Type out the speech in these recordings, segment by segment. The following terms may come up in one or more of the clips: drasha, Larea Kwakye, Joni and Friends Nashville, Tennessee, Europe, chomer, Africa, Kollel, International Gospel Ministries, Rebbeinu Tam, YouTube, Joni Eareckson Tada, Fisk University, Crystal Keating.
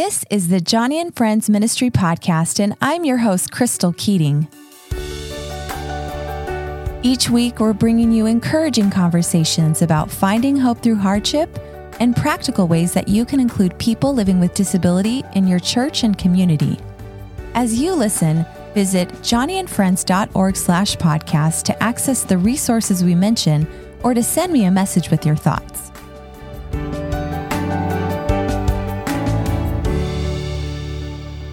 This is the Joni and Friends Ministry Podcast, and I'm your host, Crystal Keating. Each week, we're bringing you encouraging conversations about finding hope through hardship and practical ways that you can include people living with disability in your church and community. As you listen, visit joniandfriends.org/podcast to access the resources we mention or to send me a message with your thoughts.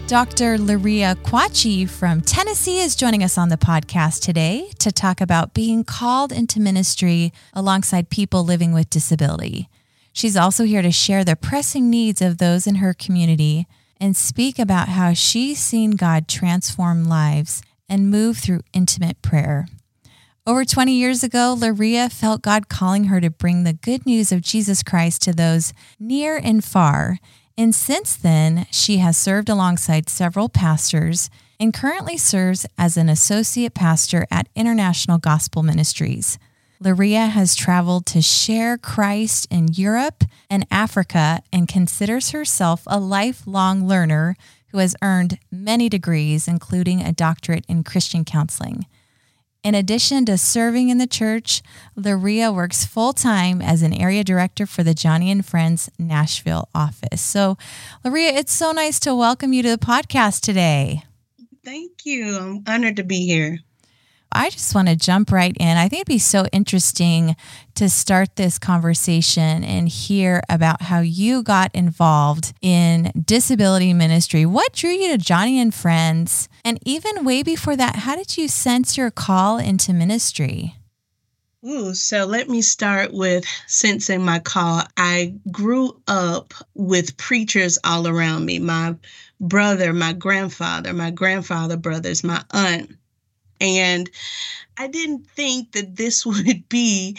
Dr. Larea Kwakye from Tennessee is joining us on the podcast today to talk about being called into ministry alongside people living with disability. She's also here to share the pressing needs of those in her community and speak about how she's seen God transform lives and move through intimate prayer. Over 20 years ago, Larea felt God calling her to bring the good news of Jesus Christ to those near and far. And since then, she has served alongside several pastors and currently serves as an associate pastor at International Gospel Ministries. Larea has traveled to share Christ in Europe and Africa and considers herself a lifelong learner who has earned many degrees, including a doctorate in Christian counseling. In addition to serving in the church, Larea works full-time as an area director for the Joni and Friends Nashville office. So, Larea, it's so nice to welcome you to the podcast today. Thank you. I'm honored to be here. I just want to jump right in. I think it'd be so interesting to start this conversation and hear about how you got involved in disability ministry. What drew you to Joni and Friends? And even way before that, how did you sense your call into ministry? So let me start with sensing my call. I grew up with preachers all around me. My brother, my grandfather brothers, my aunt. And I didn't think that this would be,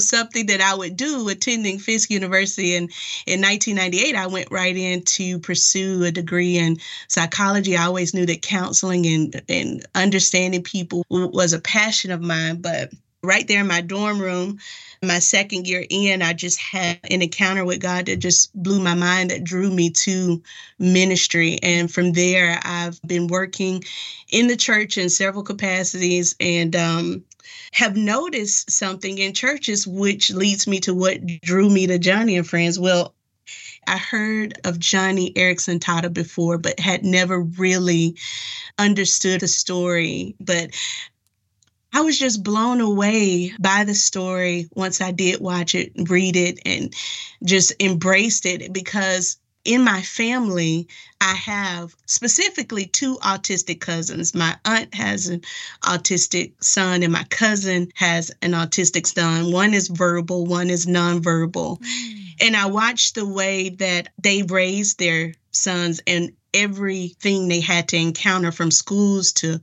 something that I would do attending Fisk University. And in 1998, I went right in to pursue a degree in psychology. I always knew that counseling and understanding people was a passion of mine. But right there in my dorm room, my second year in, I just had an encounter with God that just blew my mind, that drew me to ministry. And from there, I've been working in the church in several capacities and have noticed something in churches, which leads me to what drew me to Joni and Friends. Well, I heard of Joni Eareckson Tada before, but had never really understood the story. But I was just blown away by the story once I did watch it, read it, and just embraced it, because in my family, I have specifically two autistic cousins. My aunt has an autistic son, and my cousin has an autistic son. One is verbal, one is nonverbal. And I watched the way that they raised their sons and everything they had to encounter, from schools to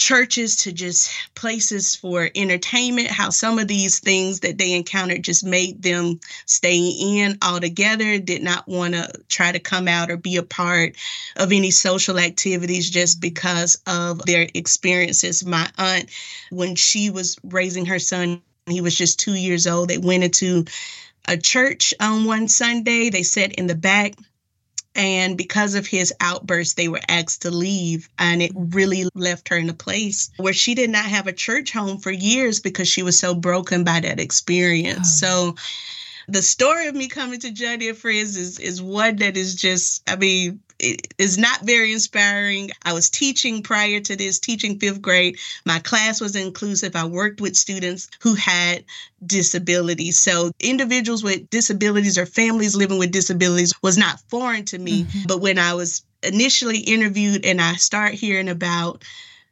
churches to just places for entertainment, how some of these things that they encountered just made them stay in altogether, did not want to try to come out or be a part of any social activities just because of their experiences. My aunt, when she was raising her son, he was just 2 years old. They went into a church on one Sunday. They sat in the back. And because of his outburst, they were asked to leave. And it really left her in a place where she did not have a church home for years because she was so broken by that experience. Oh. So the story of me coming to Joni and Friends is one that is just, it is not very inspiring. I was teaching prior to this, teaching fifth grade. My class was inclusive. I worked with students who had disabilities. So individuals with disabilities or families living with disabilities was not foreign to me. Mm-hmm. But when I was initially interviewed and I start hearing about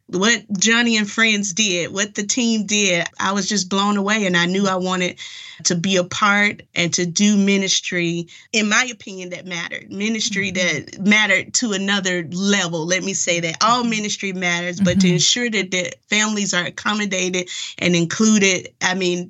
what Joni and Friends did, what the team did, I was just blown away. And I knew I wanted to be a part and to do ministry, in my opinion, that mattered. Ministry that mattered to another level. Let me say that all ministry matters, but to ensure that the families are accommodated and included,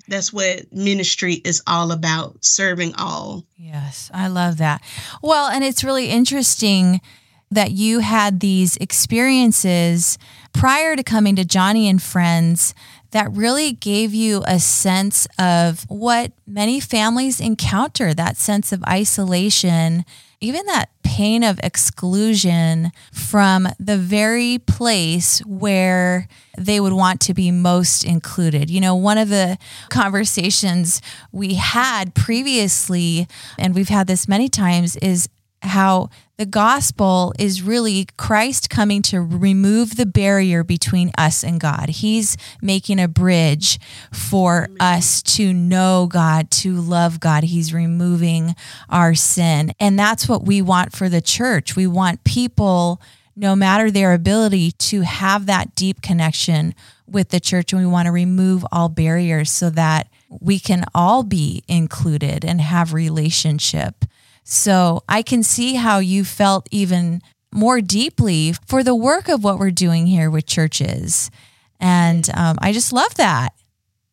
that's what ministry is all about, serving all. Yes, I love that. Well, and it's really interesting that you had these experiences prior to coming to Joni and Friends that really gave you a sense of what many families encounter, that sense of isolation, even that pain of exclusion from the very place where they would want to be most included. You know, one of the conversations we had previously, and we've had this many times, is how the gospel is really Christ coming to remove the barrier between us and God. He's making a bridge for us to know God, to love God. He's removing our sin. And that's what we want for the church. We want people, no matter their ability, to have that deep connection with the church. And we want to remove all barriers so that we can all be included and have relationship. So I can see how you felt even more deeply for the work of what we're doing here with churches. And I just love that.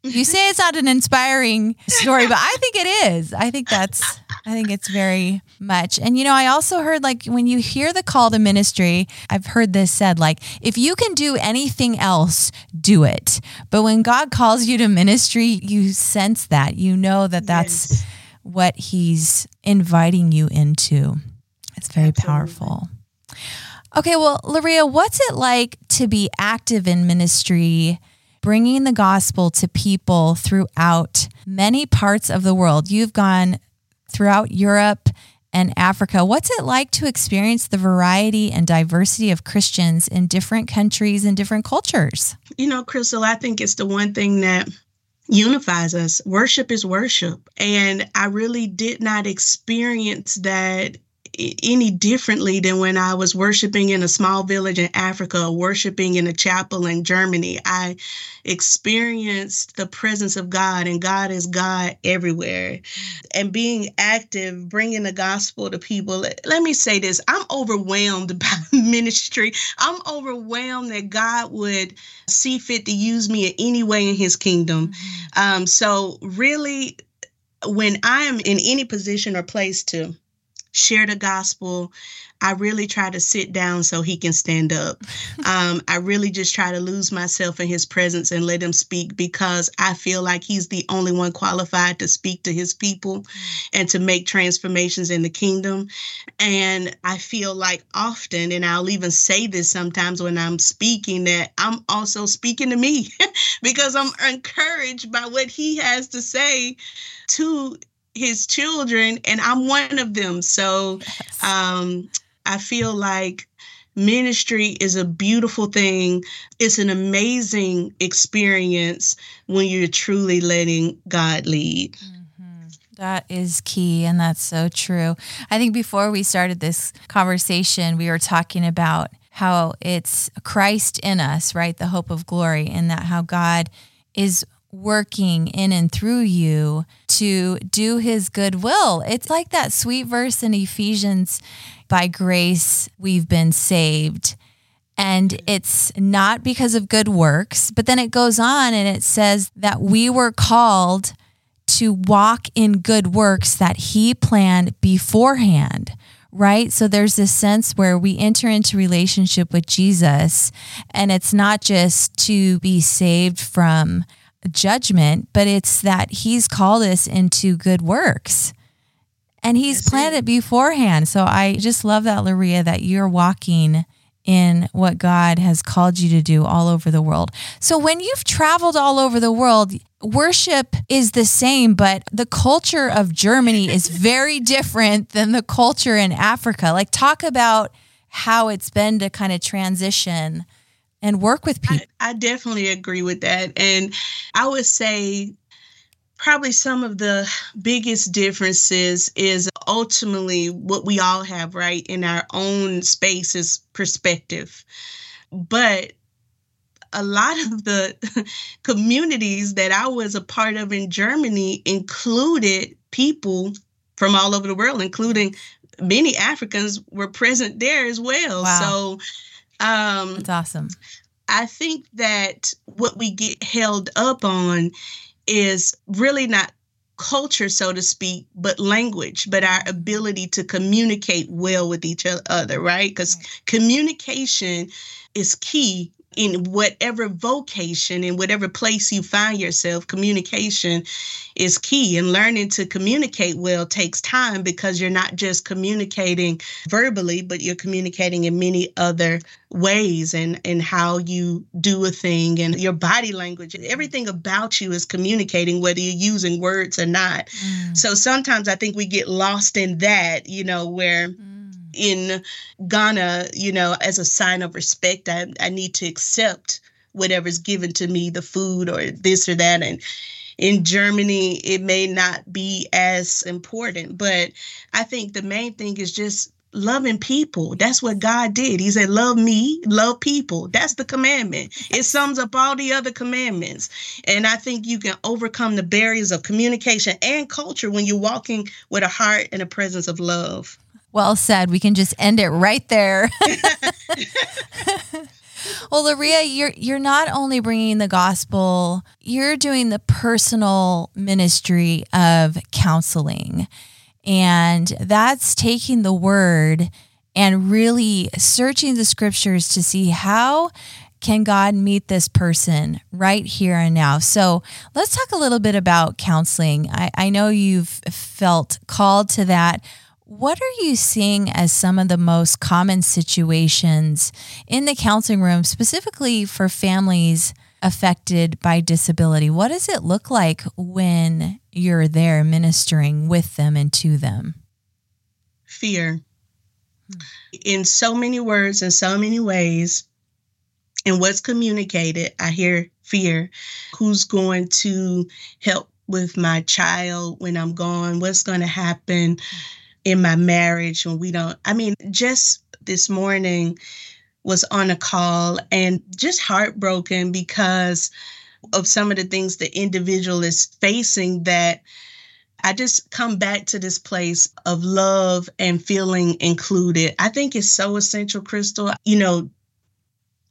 You say it's not an inspiring story, but I think it is. I think it's very much. And, you know, I also heard, like, when you hear the call to ministry, I've heard this said, like, if you can do anything else, do it. But when God calls you to ministry, you sense that, you know, that that's yes. what he's inviting you into. It's very Absolutely. Powerful. Okay, well, Larea, what's it like to be active in ministry, bringing the gospel to people throughout many parts of the world? You've gone throughout Europe and Africa. What's it like to experience the variety and diversity of Christians in different countries and different cultures? You know, Crystal, I think it's the one thing that unifies us. Worship is worship. And I really did not experience that any differently than when I was worshiping in a small village in Africa, or worshiping in a chapel in Germany. I experienced the presence of God, and God is God everywhere. And being active, bringing the gospel to people. Let me say this. I'm overwhelmed by ministry. I'm overwhelmed that God would see fit to use me in any way in his kingdom. So really, when I am in any position or place to share the gospel, I really try to sit down so he can stand up. I really just try to lose myself in his presence and let him speak, because I feel like he's the only one qualified to speak to his people and to make transformations in the kingdom. And I feel like often, and I'll even say this sometimes when I'm speaking, that I'm also speaking to me because I'm encouraged by what he has to say to his children, and I'm one of them. So I feel like ministry is a beautiful thing. It's an amazing experience when you're truly letting God lead. Mm-hmm. That is key, and that's so true. I think before we started this conversation, we were talking about how it's Christ in us, right? The hope of glory, and that how God is working in and through you to do his good will. It's like that sweet verse in Ephesians, by grace we've been saved. And it's not because of good works, but then it goes on and it says that we were called to walk in good works that he planned beforehand. Right? So there's this sense where we enter into relationship with Jesus, and it's not just to be saved from judgment, but it's that he's called us into good works, and he's planned it beforehand. So I just love that, Larea, that you're walking in what God has called you to do all over the world. So when you've traveled all over the world, worship is the same, but the culture of Germany is very different than the culture in Africa. Like, talk about how it's been to kind of transition and work with people. I definitely agree with that. And I would say probably some of the biggest differences is ultimately what we all have, right, in our own spaces, perspective. But a lot of the communities that I was a part of in Germany included people from all over the world, including many Africans were present there as well. Wow. So that's awesome. I think that what we get held up on is really not culture, so to speak, but language, but our ability to communicate well with each other, right? Because communication is key in whatever vocation, in whatever place you find yourself, communication is key. And learning to communicate well takes time because you're not just communicating verbally, but you're communicating in many other ways and how you do a thing and your body language. Everything about you is communicating, whether you're using words or not. Mm. So sometimes I think we get lost in that, you know, where in Ghana, you know, as a sign of respect, I need to accept whatever's given to me, the food or this or that. And in Germany, it may not be as important. But I think the main thing is just loving people. That's what God did. He said, love me, love people. That's the commandment. It sums up all the other commandments. And I think you can overcome the barriers of communication and culture when you're walking with a heart and a presence of love. Well said. We can just end it right there. Well, Larea, you're not only bringing the gospel, you're doing the personal ministry of counseling. And that's taking the word and really searching the scriptures to see how can God meet this person right here and now. So let's talk a little bit about counseling. I know you've felt called to that. What are you seeing as some of the most common situations in the counseling room, specifically for families affected by disability? What does it look like when you're there ministering with them and to them? Fear. In so many words, in so many ways, and what's communicated, I hear fear. Who's going to help with my child when I'm gone? What's going to happen in my marriage when we don't? I mean, just this morning was on a call and just heartbroken because of some of the things the individual is facing, that I just come back to this place of love and feeling included. I think it's so essential, Crystal. You know,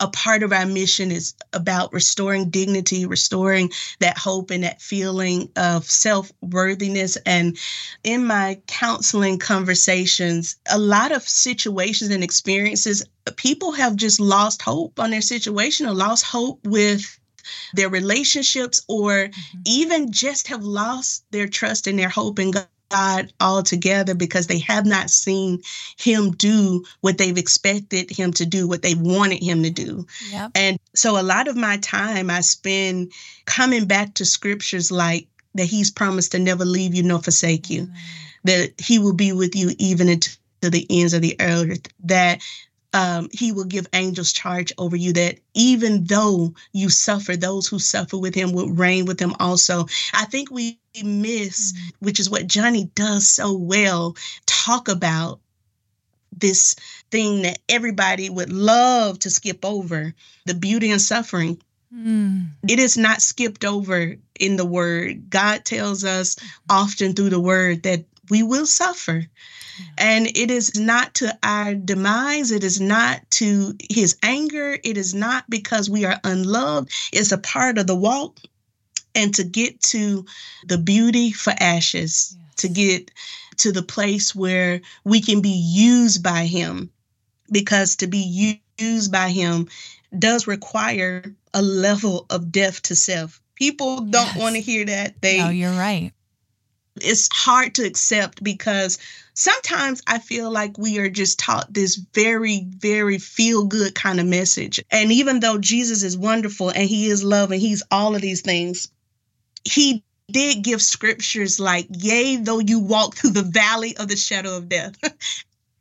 a part of our mission is about restoring dignity, restoring that hope and that feeling of self-worthiness. And in my counseling conversations, a lot of situations and experiences, people have just lost hope on their situation or lost hope with their relationships, or even just have lost their trust and their hope in God altogether because they have not seen him do what they've expected him to do, what they wanted him to do. Yep. And so a lot of my time I spend coming back to scriptures like that he's promised to never leave you nor forsake you, that he will be with you even into the ends of the earth, that he will give angels charge over you, that even though you suffer, those who suffer with him will reign with him also. I think we miss, which is what Joni does so well, talk about this thing that everybody would love to skip over, the beauty in suffering. It is not skipped over in the word. God tells us often through the word that we will suffer. And it is not to our demise. It is not to his anger. It is not because we are unloved. It's a part of the walk. And to get to the beauty for ashes, to get to the place where we can be used by him, because to be used by him does require a level of death to self. People don't want to hear that. No, you're right. It's hard to accept because sometimes I feel like we are just taught this very, very feel-good kind of message. And even though Jesus is wonderful and he is love and he's all of these things, he did give scriptures like, yea, though you walk through the valley of the shadow of death, fear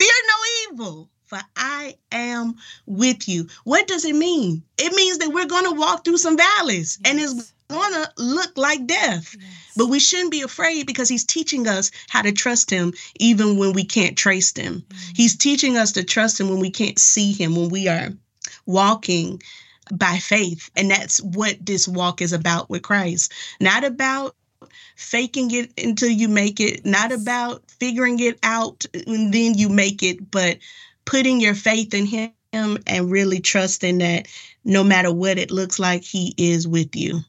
no evil, for I am with you. What does it mean? It means that we're going to walk through some valleys and it's going to look like death, but we shouldn't be afraid because he's teaching us how to trust him even when we can't trace him. He's teaching us to trust him when we can't see him, when we are walking by faith. And that's what this walk is about with Christ. Not about faking it until you make it, not about figuring it out and then you make it, but putting your faith in him and really trusting that no matter what it looks like, he is with you.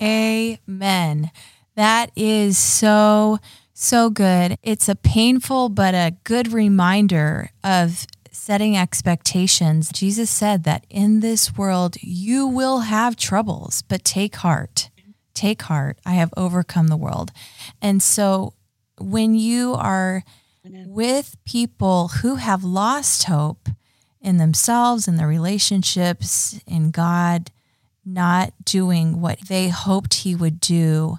Amen. That is so, so good. It's a painful but a good reminder of setting expectations, Jesus said that in this world you will have troubles, but take heart. Take heart. I have overcome the world. And so when you are with people who have lost hope in themselves, in their relationships, in God, not doing what they hoped he would do,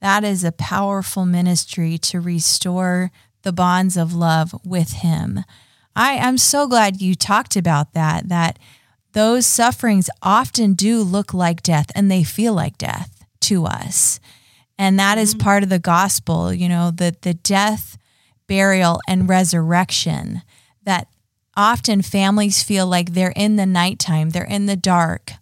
that is a powerful ministry to restore the bonds of love with him. I am so glad you talked about that, that those sufferings often do look like death and they feel like death to us. And that is part of the gospel, you know, the death, burial, and resurrection, that often families feel like they're in the nighttime, they're in the dark,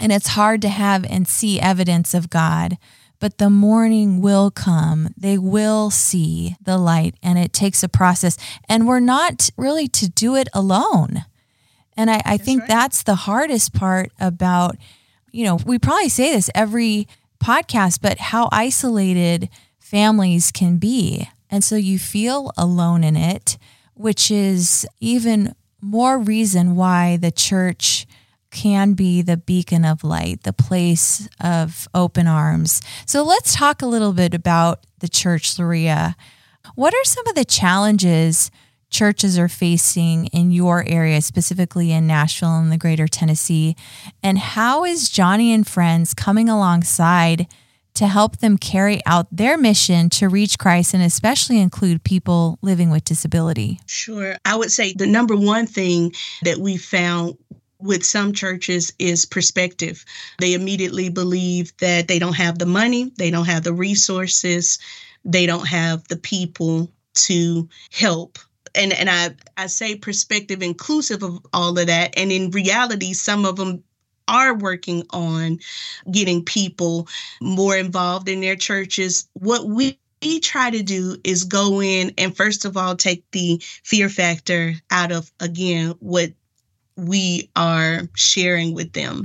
and it's hard to have and see evidence of God. But the morning will come. They will see the light, and it takes a process. And we're not really to do it alone. And I think that's the hardest part about, you know, we probably say this every podcast, but how isolated families can be. And so you feel alone in it, which is even more reason why the church can be the beacon of light, the place of open arms. So let's talk a little bit about the church, Larea. What are some of the challenges churches are facing in your area, specifically in Nashville and the greater Tennessee? And how is Joni and Friends coming alongside to help them carry out their mission to reach Christ and especially include people living with disability? Sure. I would say the number one thing that we found with some churches is perspective. They immediately believe that they don't have the money, they don't have the resources, they don't have the people to help. And I say perspective inclusive of all of that. And in reality, some of them are working on getting people more involved in their churches. What we try to do is go in and first of all, take the fear factor out of, again, what we are sharing with them,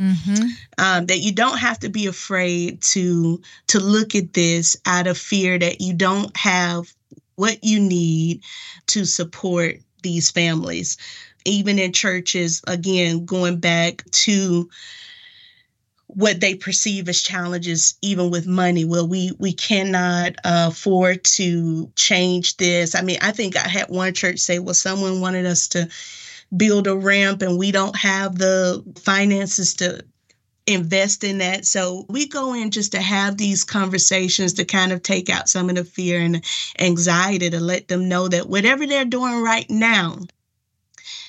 that you don't have to be afraid to look at this out of fear that you don't have what you need to support these families. Even in churches, again, going back to what they perceive as challenges, even with money. Well, we cannot afford to change this. I mean, I think I had one church say, well, someone wanted us to build a ramp and we don't have the finances to invest in that. So we go in just to have these conversations to kind of take out some of the fear and anxiety to let them know that whatever they're doing right now,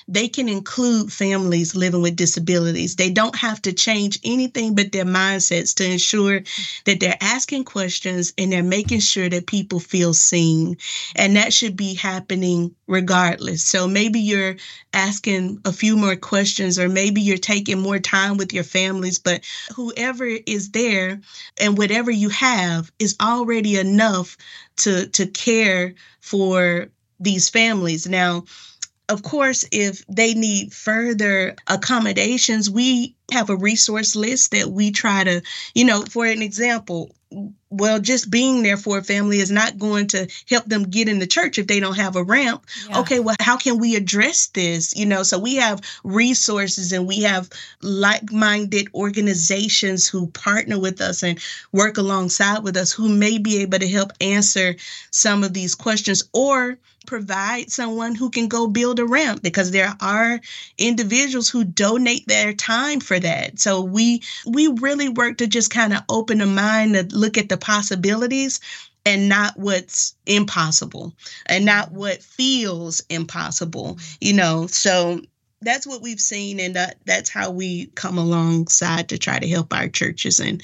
they can include families living with disabilities. They don't have to change anything but their mindsets to ensure that they're asking questions and they're making sure that people feel seen. And that should be happening regardless. So maybe you're asking a few more questions or maybe you're taking more time with your families, but whoever is there and whatever you have is already enough to care for these families. Now, of course, if they need further accommodations, we have a resource list that we try to, you know, for an example, well, just being there for a family is not going to help them get in the church if they don't have a ramp. Yeah. Okay, well, how can we address this? You know, so we have resources and we have like-minded organizations who partner with us and work alongside with us who may be able to help answer some of these questions or provide someone who can go build a ramp because there are individuals who donate their time for that. So we really work to just kind of open the mind to look at the possibilities and not what's impossible and not what feels impossible, you know. So that's what we've seen and that's how we come alongside to try to help our churches and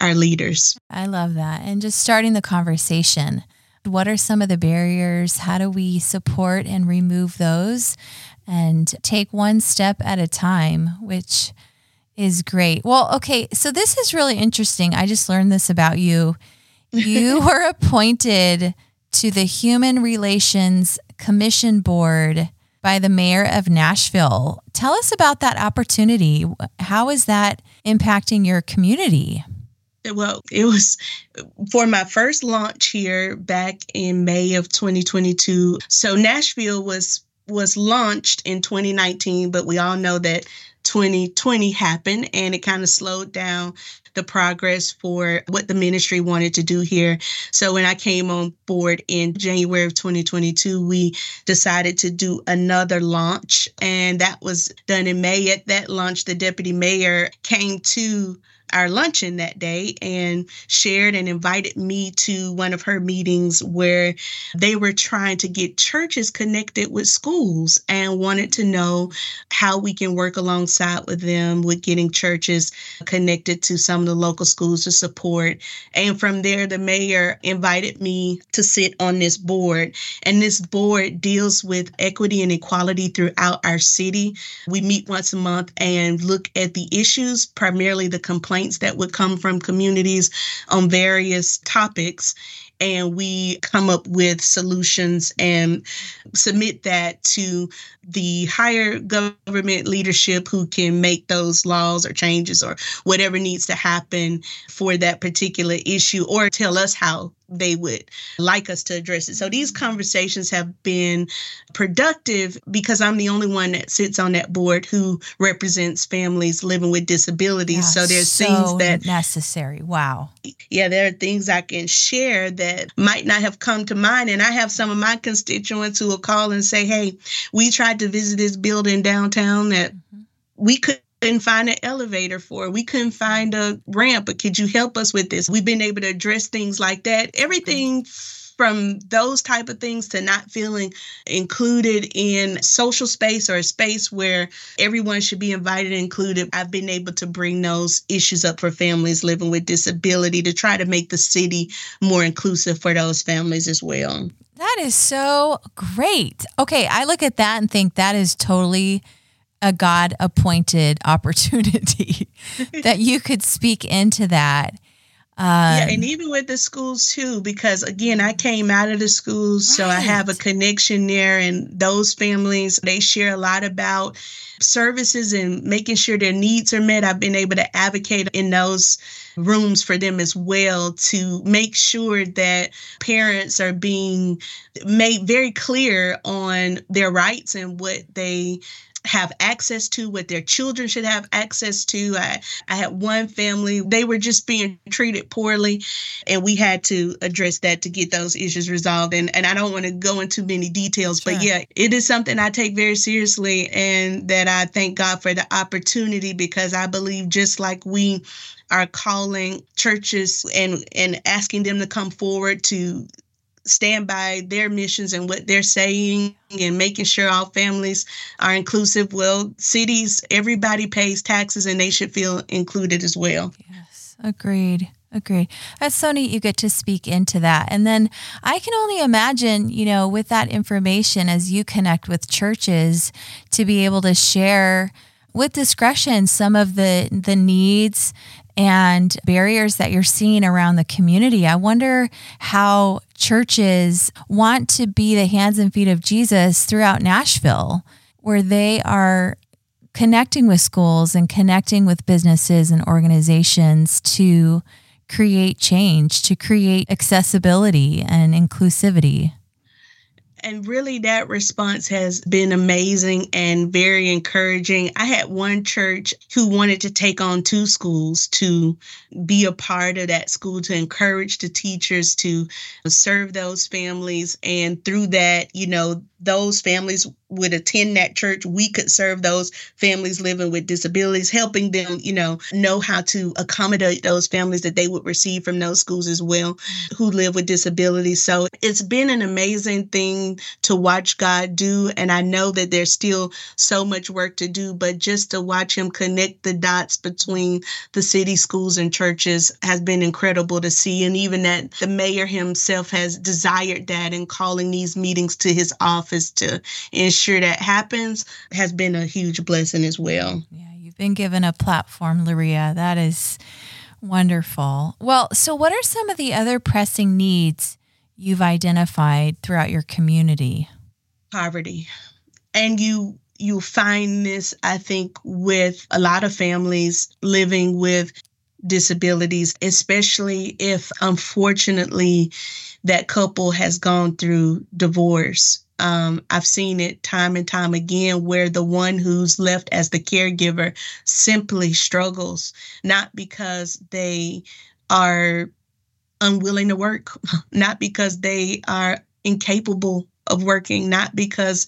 our leaders. I love that. And just starting the conversation. What are some of the barriers? How do we support and remove those and take one step at a time, which is great. Well, okay, so this is really interesting. I just learned this about you. You were appointed to the Human Relations Commission Board by the mayor of Nashville. Tell us about that opportunity. How is that impacting your community? Well, it was for my first launch here back in May of 2022. So Nashville was was launched in 2019, but we all know that 2020 happened and it kind of slowed down the progress for what the ministry wanted to do here. So when I came on board in January of 2022, we decided to do another launch, and that was done in May. At that launch, the deputy mayor came to our luncheon that day and shared and invited me to one of her meetings where they were trying to get churches connected with schools and wanted to know how we can work alongside with them with getting churches connected to some of the local schools to support. And from there, the mayor invited me to sit on this board. And this board deals with equity and equality throughout our city. We meet once a month and look at the issues, primarily the complaints that would come from communities on various topics. And we come up with solutions and submit that to the higher government leadership who can make those laws or changes or whatever needs to happen for that particular issue, or tell us how they would like us to address it. So these conversations have been productive because I'm the only one that sits on that board who represents families living with disabilities. Yeah, so there's so things that necessary. Wow. Yeah, there are things I can share that might not have come to mind. And I have some of my constituents who will call and say, hey, we tried to visit this building downtown that we couldn't find an elevator for. We couldn't find a ramp, but could you help us with this? We've been able to address things like that. Everything from those type of things to not feeling included in social space or a space where everyone should be invited and included. I've been able to bring those issues up for families living with disability to try to make the city more inclusive for those families as well. That is so great. Okay, I look at that and think that is totally a God-appointed opportunity that you could speak into that. Yeah, and even with the schools, too, because, again, I came out of the schools, right. So I have a connection there. And those families, they share a lot about services and making sure their needs are met. I've been able to advocate in those rooms for them as well to make sure that parents are being made very clear on their rights and what they have access to, what their children should have access to. I had one family, they were just being treated poorly, and we had to address that to get those issues resolved. And I don't want to go into many details, sure. But yeah, it is something I take very seriously and that I thank God for the opportunity, because I believe just like we are calling churches and asking them to come forward to stand by their missions and what they're saying and making sure all families are inclusive. Well, cities, everybody pays taxes and they should feel included as well. Yes, agreed. That's so neat you get to speak into that. And then I can only imagine, with that information as you connect with churches to be able to share with discretion some of the needs and barriers that you're seeing around the community. I wonder how churches want to be the hands and feet of Jesus throughout Nashville, where they are connecting with schools and connecting with businesses and organizations to create change, to create accessibility and inclusivity. And really that response has been amazing and very encouraging. I had one church who wanted to take on two schools to be a part of that school, to encourage the teachers to serve those families. And through that, those families would attend that church. We could serve those families living with disabilities, helping them, know how to accommodate those families that they would receive from those schools as well, who live with disabilities. So it's been an amazing thing to watch God do. And I know that there's still so much work to do, but just to watch him connect the dots between the city, schools, and churches has been incredible to see. And even that the mayor himself has desired that and calling these meetings to his office to ensure that happens has been a huge blessing as well. Yeah, you've been given a platform, Larea. That is wonderful. Well, so what are some of the other pressing needs you've identified throughout your community? Poverty. And you'll find this, I think, with a lot of families living with disabilities, especially if, unfortunately, that couple has gone through divorce. I've seen it time and time again where the one who's left as the caregiver simply struggles, not because they are unwilling to work, not because they are incapable of working, not because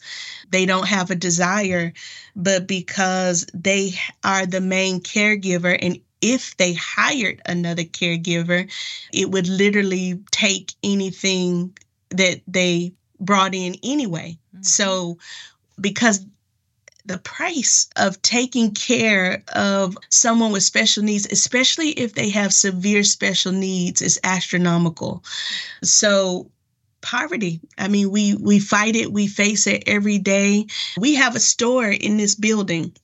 they don't have a desire, but because they are the main caregiver. And if they hired another caregiver, it would literally take anything that they brought in anyway. Mm-hmm. So because the price of taking care of someone with special needs, especially if they have severe special needs, is astronomical. So poverty. I mean, we fight it, we face it every day. We have a store in this building,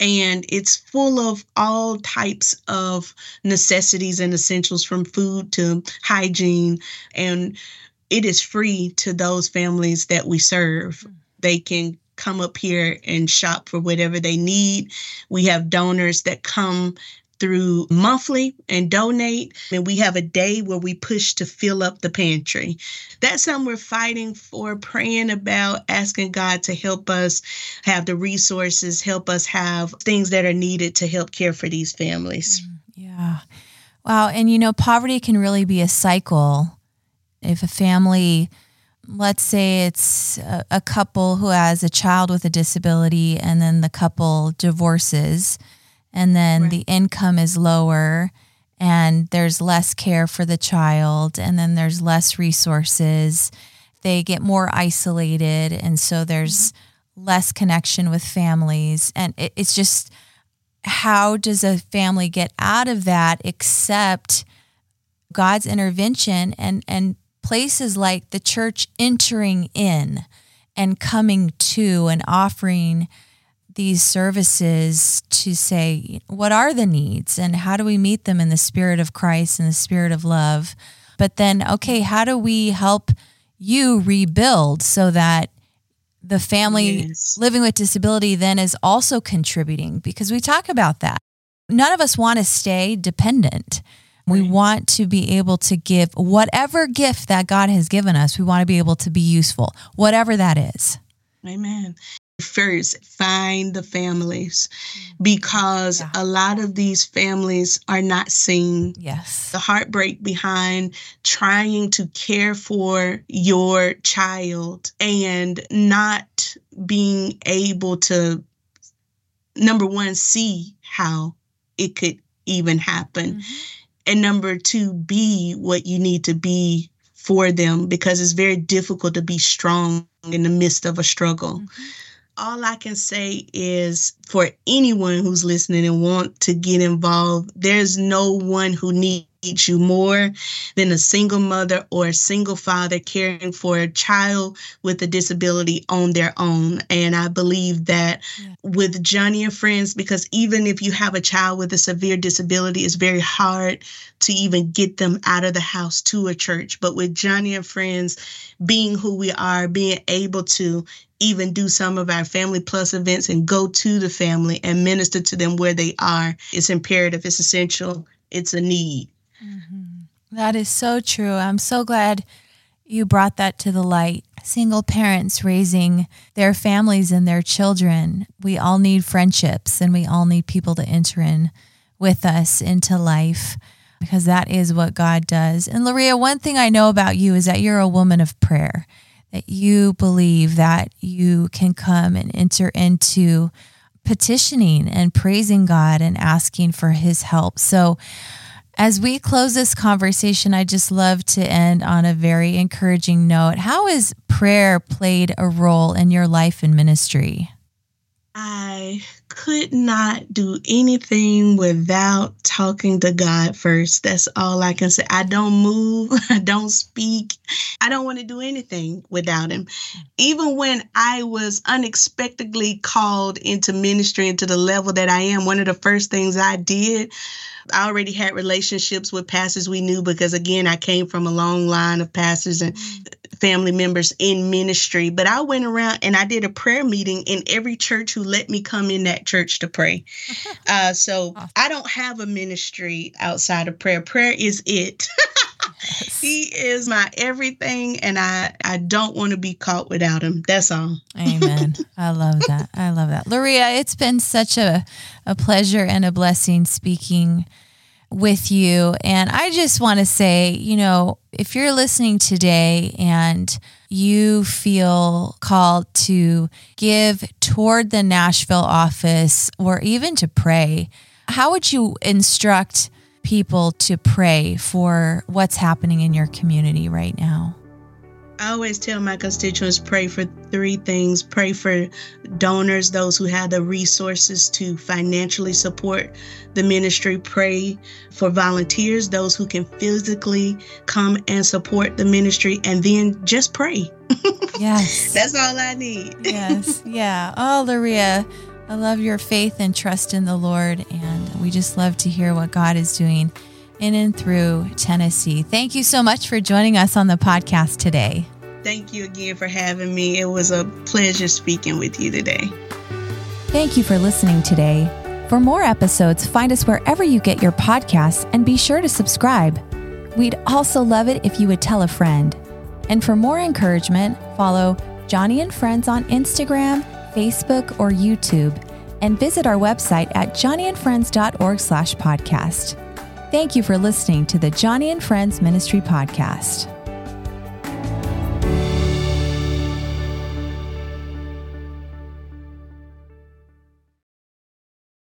and it's full of all types of necessities and essentials, from food to hygiene. And it is free to those families that we serve. They can come up here and shop for whatever they need. We have donors that come through monthly and donate. And we have a day where we push to fill up the pantry. That's something we're fighting for, praying about, asking God to help us have the resources, help us have things that are needed to help care for these families. Yeah. Wow. And you know, poverty can really be a cycle. If a family, let's say it's a couple who has a child with a disability, and then the couple divorces, and then right. The income is lower, and there's less care for the child, and then there's less resources. They get more isolated, and so there's less connection with families. And it's just, how does a family get out of that except God's intervention and places like the church entering in and coming to and offering these services to say, what are the needs and how do we meet them in the spirit of Christ and the spirit of love? But then, okay, how do we help you rebuild so that the family yes. living with disability then is also contributing? Because we talk about that. None of us want to stay dependent. We right. want to be able to give whatever gift that God has given us. We want to be able to be useful, whatever that is. Amen. First, find the families, because yeah. a lot of these families are not seen. Yes. The heartbreak behind trying to care for your child and not being able to, number one, see how it could even happen. Mm-hmm. And number two, be what you need to be for them, because it's very difficult to be strong in the midst of a struggle. Mm-hmm. All I can say is, for anyone who's listening and want to get involved, there's no one who needs you more than a single mother or a single father caring for a child with a disability on their own. And I believe that yeah. with Joni and Friends, because even if you have a child with a severe disability, it's very hard to even get them out of the house to a church. But with Joni and Friends, being who we are, being able to even do some of our Family Plus events and go to the family and minister to them where they are, it's imperative, it's essential, it's a need. Mm-hmm. That is so true. I'm so glad you brought that to the light. Single parents raising their families and their children, we all need friendships, and we all need people to enter in with us into life, because that is what God does. And Larea, one thing I know about you is that you're a woman of prayer, that you believe that you can come and enter into petitioning and praising God and asking for his help. So as we close this conversation, I just love to end on a very encouraging note. How has prayer played a role in your life and ministry? I could not do anything without talking to God first. That's all I can say. I don't move. I don't speak. I don't want to do anything without him. Even when I was unexpectedly called into ministry and to the level that I am, one of the first things I did, I already had relationships with pastors we knew, because, again, I came from a long line of pastors and family members in ministry. But I went around and I did a prayer meeting in every church who let me come in that church to pray. So I don't have a ministry outside of prayer. Prayer is it. Yes. He is my everything, and I don't want to be caught without him. That's all. Amen. I love that. I love that. Larea, it's been such a pleasure and a blessing speaking with you. And I just want to say, you know, if you're listening today and you feel called to give toward the Nashville office or even to pray, how would you instruct people to pray for what's happening in your community right now? I always tell my constituents, pray for three things. Pray for donors, those who have the resources to financially support the ministry. Pray for volunteers, those who can physically come and support the ministry. And then just pray. Yes. That's all I need. Yes. Yeah. Oh, Larea, I love your faith and trust in the Lord. And we just love to hear what God is doing in and through Tennessee. Thank you so much for joining us on the podcast today. Thank you again for having me. It was a pleasure speaking with you today. Thank you for listening today. For more episodes, find us wherever you get your podcasts and be sure to subscribe. We'd also love it if you would tell a friend. And for more encouragement, follow Joni and Friends on Instagram, Facebook, or YouTube, and visit our website at joniandfriends.org/podcast. Thank you for listening to the Joni and Friends Ministry Podcast.